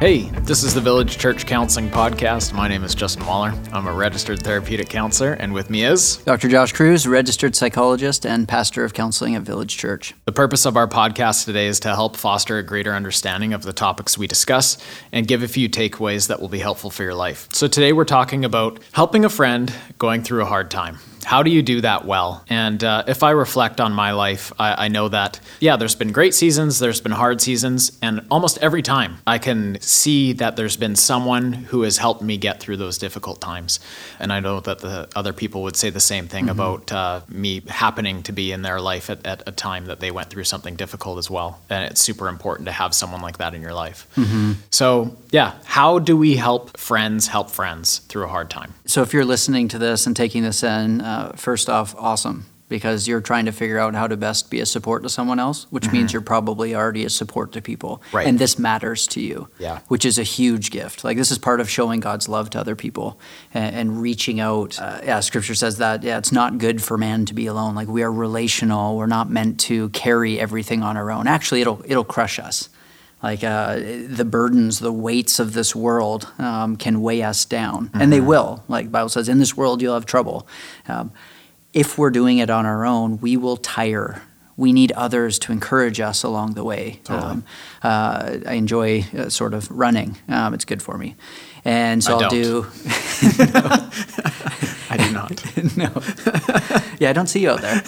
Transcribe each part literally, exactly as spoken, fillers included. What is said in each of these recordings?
Hey, this is the Village Church Counseling Podcast. My name is Justin Waller. I'm a registered therapeutic counselor, and with me is Doctor Josh Kruse, registered psychologist and pastor of counseling at Village Church. The purpose of our podcast today is to help foster a greater understanding of the topics we discuss and give a few takeaways that will be helpful for your life. So today we're talking about helping a friend going through a hard time. How do you do that well? And uh, if I reflect on my life, I, I know that, yeah, there's been great seasons, there's been hard seasons, and almost every time I can see that there's been someone who has helped me get through those difficult times. And I know that the other people would say the same thing mm-hmm. about uh, me happening to be in their life at, at a time that they went through something difficult as well. And it's super important to have someone like that in your life. Mm-hmm. So yeah, how do we help friends help friends through a hard time? So if you're listening to this and taking this in, uh, Uh, first off, awesome, because you're trying to figure out how to best be a support to someone else, which mm-hmm. means you're probably already a support to people. Right. And this matters to you, yeah. which is a huge gift. Like this is part of showing God's love to other people and, and reaching out. Uh, yeah, Scripture says that, yeah, it's not good for man to be alone. Like we are relational. We're not meant to carry everything on our own. Actually, it'll it'll crush us. Like uh, the burdens, the weights of this world um, can weigh us down. Mm-hmm. And they will. Like the Bible says, in this world you'll have trouble. Um, if we're doing it on our own, we will tire. We need others to encourage us along the way. Totally. Um, uh, I enjoy uh, sort of running. Um, it's good for me. And so I I'll don't. do... no. I do not. no. Yeah, I don't see you out there.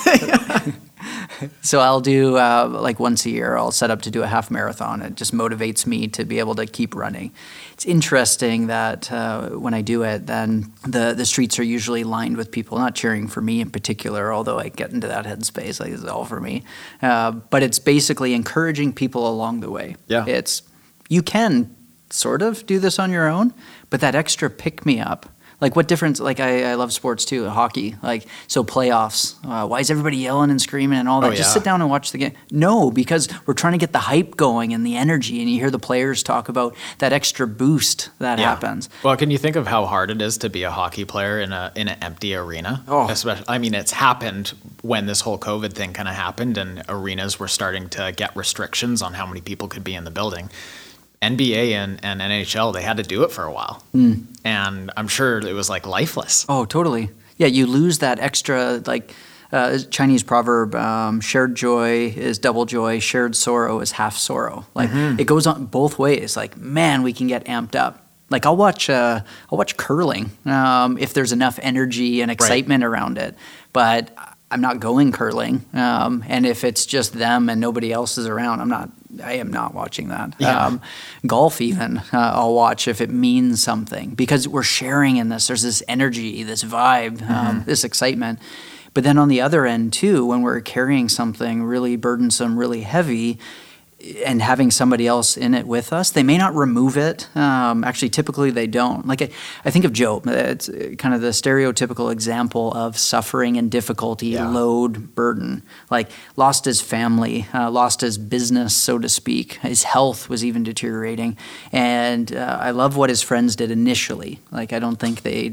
So I'll do uh, like once a year, I'll set up to do a half marathon. It just motivates me to be able to keep running. It's interesting that uh, when I do it, then the, the streets are usually lined with people, not cheering for me in particular, although I get into that headspace, like it's all for me. Uh, but it's basically encouraging people along the way. Yeah. It's, you can sort of do this on your own, but that extra pick-me-up. Like what difference, like I, I love sports too, hockey, like so playoffs, uh, why is everybody yelling and screaming and all that? Oh, yeah. Just sit down and watch the game. No, because we're trying to get the hype going and the energy, and you hear the players talk about that extra boost that yeah. happens. Well, can you think of how hard it is to be a hockey player in a in an empty arena? Oh. Especially, I mean, it's happened when this whole COVID thing kind of happened and arenas were starting to get restrictions on how many people could be in the building. N B A and, and N H L, they had to do it for a while. Mm. And I'm sure it was like lifeless. Oh, totally. Yeah, you lose that extra, like uh, Chinese proverb, um, shared joy is double joy, shared sorrow is half sorrow. Like mm-hmm. it goes on both ways. Like, man, we can get amped up. Like I'll watch uh, I'll watch curling um, if there's enough energy and excitement right. around it. But I'm not going curling. Um, and if it's just them and nobody else is around, I'm not, I am not watching that. Yeah. Um, golf even, uh, I'll watch if it means something because we're sharing in this. There's this energy, this vibe, mm-hmm. um, this excitement. But then on the other end too, when we're carrying something really burdensome, really heavy, and having somebody else in it with us, they may not remove it. Um, actually, typically they don't. Like I, I think of Job. It's kind of the stereotypical example of suffering and difficulty, yeah. load, burden. Like lost his family, uh, lost his business, so to speak. His health was even deteriorating. And uh, I love what his friends did initially. Like I don't think they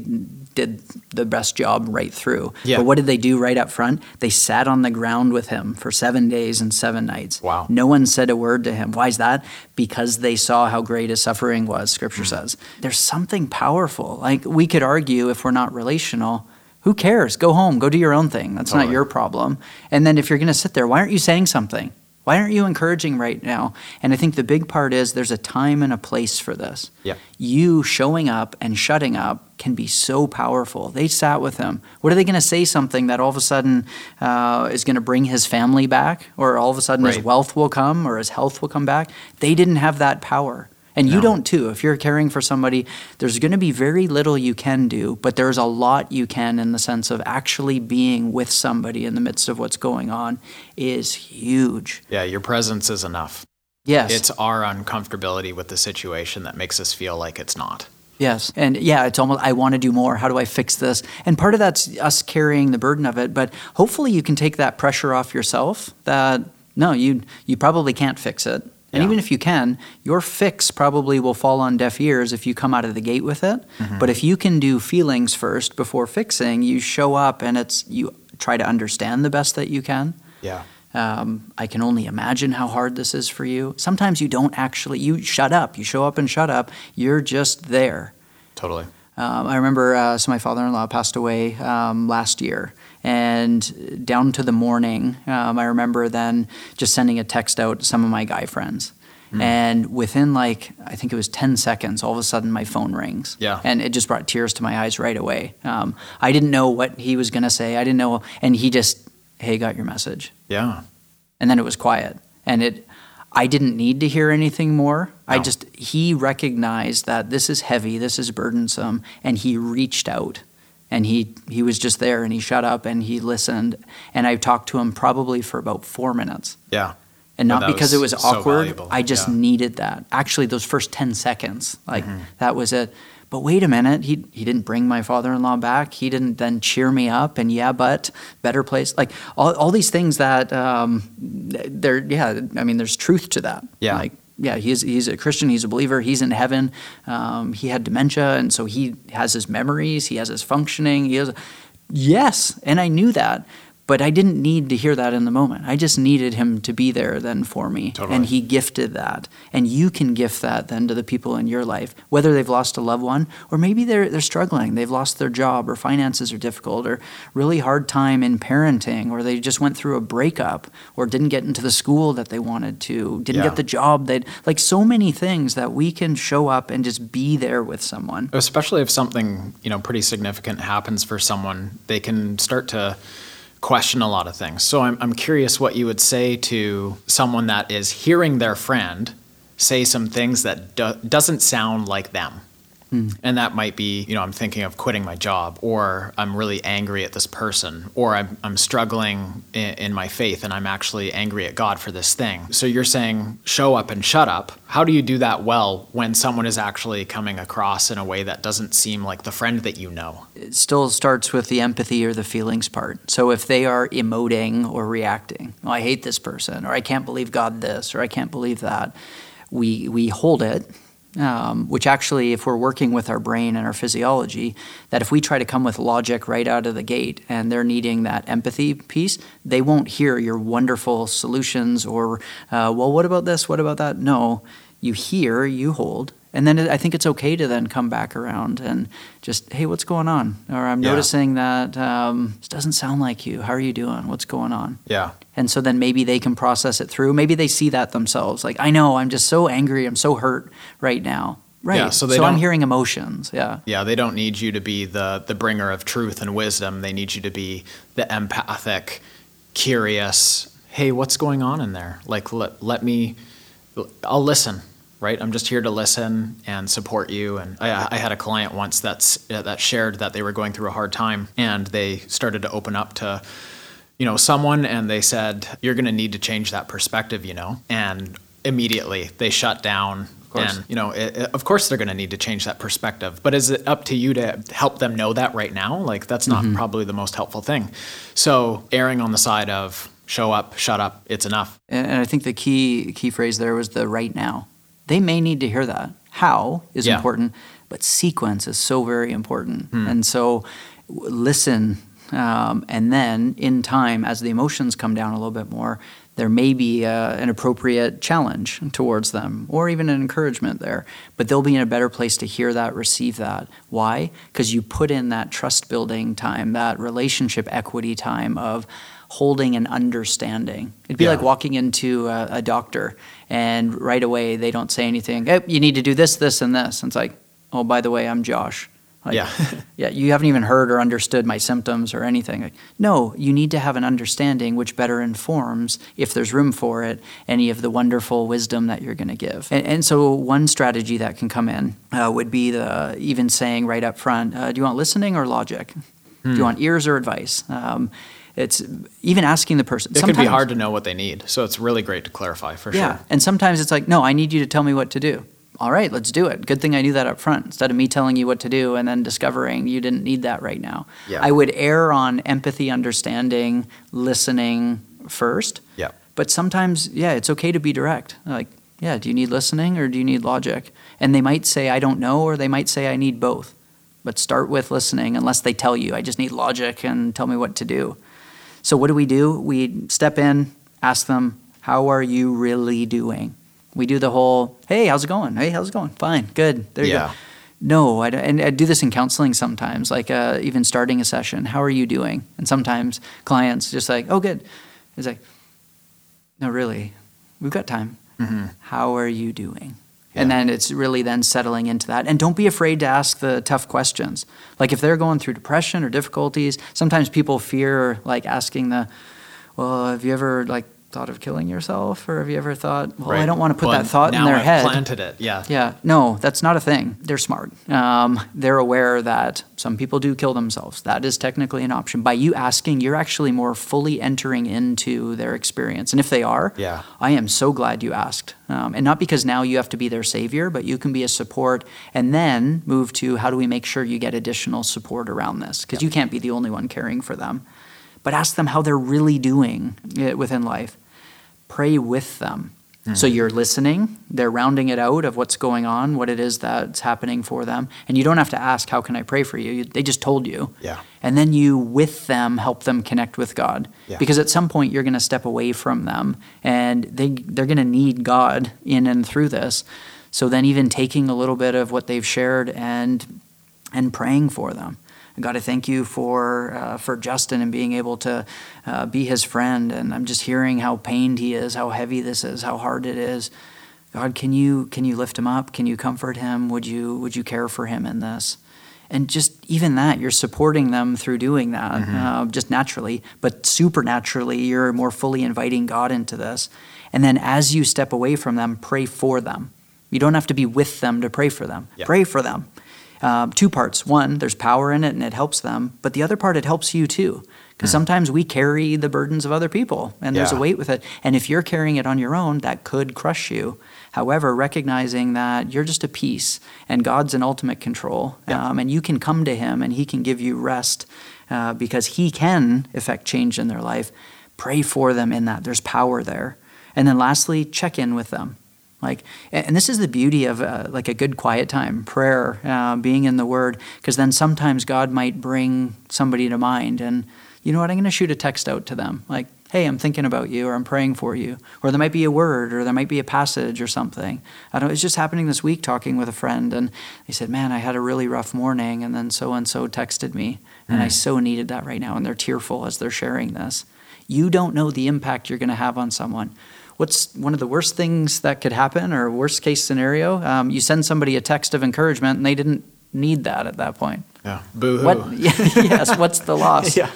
did the best job right through. Yeah. But what did they do right up front? They sat on the ground with him for seven days and seven nights. Wow. No one said a word to him. Why is that? Because they saw how great his suffering was, Scripture mm. says. There's something powerful. Like we could argue if we're not relational, who cares? Go home, go do your own thing. That's totally. Not your problem. And then if you're going to sit there, why aren't you saying something? Why aren't you encouraging right now? And I think the big part is there's a time and a place for this. Yeah. You showing up and shutting up can be so powerful. They sat with him. What are they going to say something that all of a sudden uh, is going to bring his family back, or all of a sudden right. his wealth will come or his health will come back? They didn't have that power. And no. you don't too. If you're caring for somebody, there's going to be very little you can do, but there's a lot you can in the sense of actually being with somebody in the midst of what's going on is huge. Yeah, your presence is enough. Yes. It's our uncomfortability with the situation that makes us feel like it's not. Yes. And yeah, it's almost, I want to do more. How do I fix this? And part of that's us carrying the burden of it, but hopefully you can take that pressure off yourself that, no, you you probably can't fix it. And yeah. even if you can, your fix probably will fall on deaf ears if you come out of the gate with it. Mm-hmm. But if you can do feelings first before fixing, you show up and it's you try to understand the best that you can. Yeah. Um, I can only imagine how hard this is for you. Sometimes you don't actually, you shut up. You show up and shut up. You're just there. Totally. Um, I remember, uh, so my father-in-law passed away um, last year, and down to the morning, um, I remember then just sending a text out to some of my guy friends. Mm. And within like, I think it was ten seconds, all of a sudden my phone rings. Yeah. And it just brought tears to my eyes right away. Um, I didn't know what he was going to say. I didn't know. And he just, hey, got your message. Yeah. And then it was quiet. And it, I didn't need to hear anything more. No. I just, he recognized that this is heavy, this is burdensome. And he reached out. And he, he was just there, and he shut up and he listened. And I talked to him probably for about four minutes. Yeah. And not and because was it was awkward, so I just yeah. needed that. Actually, those first ten seconds, like mm-hmm. that was it. But wait a minute, he he didn't bring my father-in-law back. He didn't then cheer me up and yeah, but better place. Like all all these things that, um, there, yeah, I mean, there's truth to that. Yeah. Like, yeah, he's he's a Christian, he's a believer, he's in heaven. Um, he had dementia, and so he has his memories, he has his functioning. He has, yes, and I knew that. But I didn't need to hear that in the moment. I just needed him to be there then for me. Totally. And he gifted that. And you can gift that then to the people in your life, whether they've lost a loved one or maybe they're they're struggling. They've lost their job, or finances are difficult, or really hard time in parenting, or they just went through a breakup, or didn't get into the school that they wanted to, didn't yeah. get the job. They'd like so many things that we can show up and just be there with someone. Especially if something, you know, pretty significant happens for someone, they can start to question a lot of things. So I'm I'm curious what you would say to someone that is hearing their friend say some things that do, doesn't sound like them. Mm. And that might be, you know, I'm thinking of quitting my job, or I'm really angry at this person, or I'm, I'm struggling in, in my faith and I'm actually angry at God for this thing. So you're saying show up and shut up. How do you do that well when someone is actually coming across in a way that doesn't seem like the friend that you know? It still starts with the empathy or the feelings part. So if they are emoting or reacting, oh, I hate this person, or I can't believe God this, or I can't believe that, we we hold it. Um, which actually, if we're working with our brain and our physiology, that if we try to come with logic right out of the gate and they're needing that empathy piece, they won't hear your wonderful solutions or, uh, well, what about this? What about that? No, you hear, you hold. And then I think it's okay to then come back around and just, hey, what's going on? Or I'm yeah. noticing that um, this doesn't sound like you. How are you doing? What's going on? Yeah. And so then maybe they can process it through. Maybe they see that themselves. Like, I know, I'm just so angry. I'm so hurt right now. Right. Yeah, so they so I'm hearing emotions. Yeah. Yeah. They don't need you to be the, the bringer of truth and wisdom. They need you to be the empathic, curious, hey, what's going on in there? Like, let, let me, I'll listen. Right, I'm just here to listen and support you. And I, I had a client once that's that shared that they were going through a hard time, and they started to open up to, you know, someone, and they said, "You're going to need to change that perspective," you know. And immediately they shut down. Of course. And you know, it, it, of course they're going to need to change that perspective. But is it up to you to help them know that right now? Like that's not mm-hmm. probably the most helpful thing. So erring on the side of show up, shut up, it's enough. And, and I think the key key phrase there was the right now. They may need to hear that. How is yeah. important, but sequence is so very important. Mm. And so listen, um, and then in time, as the emotions come down a little bit more, there may be uh, an appropriate challenge towards them, or even an encouragement there. But they'll be in a better place to hear that, receive that. Why? Because you put in that trust-building time, that relationship equity time of holding and understanding. It'd be yeah. like walking into a, a doctor, and right away they don't say anything. Hey, you need to do this, this, and this. And it's like, oh, by the way, I'm Josh. Like, yeah. yeah, you haven't even heard or understood my symptoms or anything. Like, no, you need to have an understanding which better informs, if there's room for it, any of the wonderful wisdom that you're going to give. And, and so one strategy that can come in uh, would be the even saying right up front, uh, do you want listening or logic? Hmm. Do you want ears or advice? Um It's even asking the person. It sometimes can be hard to know what they need. So it's really great to clarify for yeah. sure. Yeah. And sometimes it's like, no, I need you to tell me what to do. All right, let's do it. Good thing I knew that up front instead of me telling you what to do and then discovering you didn't need that right now. Yeah. I would err on empathy, understanding, listening first. Yeah. But sometimes, yeah, it's okay to be direct. Like, yeah, do you need listening or do you need logic? And they might say, I don't know, or they might say, I need both. But start with listening unless they tell you, I just need logic and tell me what to do. So what do we do? We step in, Ask them, how are you really doing? We do the whole, hey, how's it going? Hey, how's it going? Fine, good. There you yeah. go. No, I, and I do this in counseling sometimes, like uh, even starting a session. How are you doing? And sometimes clients just like, oh, good. It's like, no, really, we've got time. Mm-hmm. How are you doing? Yeah. And then it's really then settling into that. And don't be afraid to ask the tough questions. Like if they're going through depression or difficulties, sometimes people fear like asking the, well, have you ever like thought of killing yourself? Or have you ever thought, well, right. I don't want to put well, that thought in their I've head. Now I planted it, yeah. Yeah, no, that's not a thing. They're smart. Um, they're aware that some people do kill themselves. That is technically an option. By you asking, you're actually more fully entering into their experience. And if they are, yeah. I am so glad you asked. Um, and not because now you have to be their savior, but you can be a support and then move to how do we make sure you get additional support around this? Because yep. you can't be the only one caring for them. But ask them how they're really doing within life. Pray with them. Mm. So you're listening. They're rounding it out of what's going on, what it is that's happening for them. And you don't have to ask, how can I pray for you? They just told you. Yeah. And then you, with them, help them connect with God. Yeah. Because at some point, you're going to step away from them. And they, they're going to need God in and through this. So then even taking a little bit of what they've shared and and praying for them. God, I thank you for uh, for Justin and being able to uh, be his friend. And I'm just hearing how pained he is, how heavy this is, how hard it is. God, can you can you lift him up? Can you comfort him? Would you would you care for him in this? And just even that, you're supporting them through doing that, mm-hmm. uh, just naturally, but supernaturally, you're more fully inviting God into this. And then as you step away from them, pray for them. You don't have to be with them to pray for them. Yeah. Pray for them. Uh, two parts. One, there's power in it and it helps them. But the other part, it helps you too. Because mm. sometimes we carry the burdens of other people and yeah. there's a weight with it. And if you're carrying it on your own, that could crush you. However, recognizing that you're just a piece and God's in ultimate control yeah. um, and you can come to him and he can give you rest uh, because he can effect change in their life. Pray for them in that. There's power there. And then lastly, check in with them. Like, and this is the beauty of uh, like a good quiet time, prayer, uh, being in the Word, because then sometimes God might bring somebody to mind and, you know what, I'm going to shoot a text out to them. Like, hey, I'm thinking about you, or I'm praying for you, or there might be a word, or there might be a passage or something. I don't, it's just happening this week talking with a friend, and they said, man, I had a really rough morning, and then so-and-so texted me, mm. and I so needed that right now, and they're tearful as they're sharing this. You don't know the impact you're going to have on someone. What's one of the worst things that could happen, or worst case scenario? Um, you send somebody a text of encouragement and they didn't need that at that point. Yeah, boo-hoo. What, yes, what's the loss? Yeah.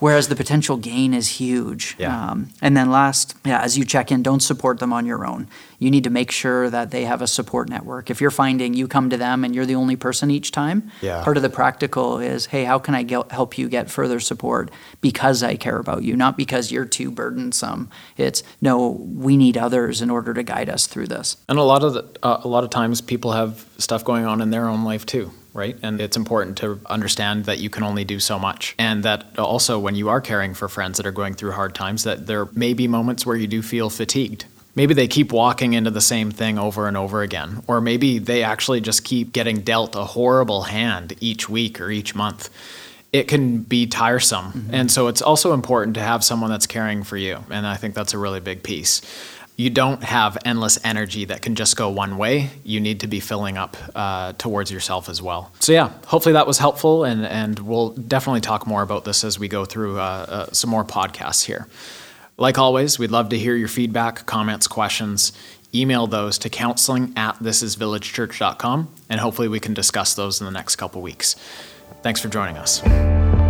Whereas the potential gain is huge. Yeah. Um, and then last, yeah, as you check in, don't support them on your own. You need to make sure that they have a support network. If you're finding you come to them and you're the only person each time, yeah. part of the practical is, hey, how can I get, help you get further support because I care about you, not because you're too burdensome. It's, no, we need others in order to guide us through this. And a lot of the, uh, a lot of times people have stuff going on in their own life too. Right? And it's important to understand that you can only do so much. And that also when you are caring for friends that are going through hard times, that there may be moments where you do feel fatigued. Maybe they keep walking into the same thing over and over again. Or maybe they actually just keep getting dealt a horrible hand each week or each month. It can be tiresome. Mm-hmm. And so it's also important to have someone that's caring for you. And I think that's a really big piece. You don't have endless energy that can just go one way. You need to be filling up uh, towards yourself as well. So yeah, hopefully that was helpful, and, and we'll definitely talk more about this as we go through uh, uh, some more podcasts here. Like always, we'd love to hear your feedback, comments, questions. Email those to counseling at this is village church dot com, and hopefully we can discuss those in the next couple weeks. Thanks for joining us.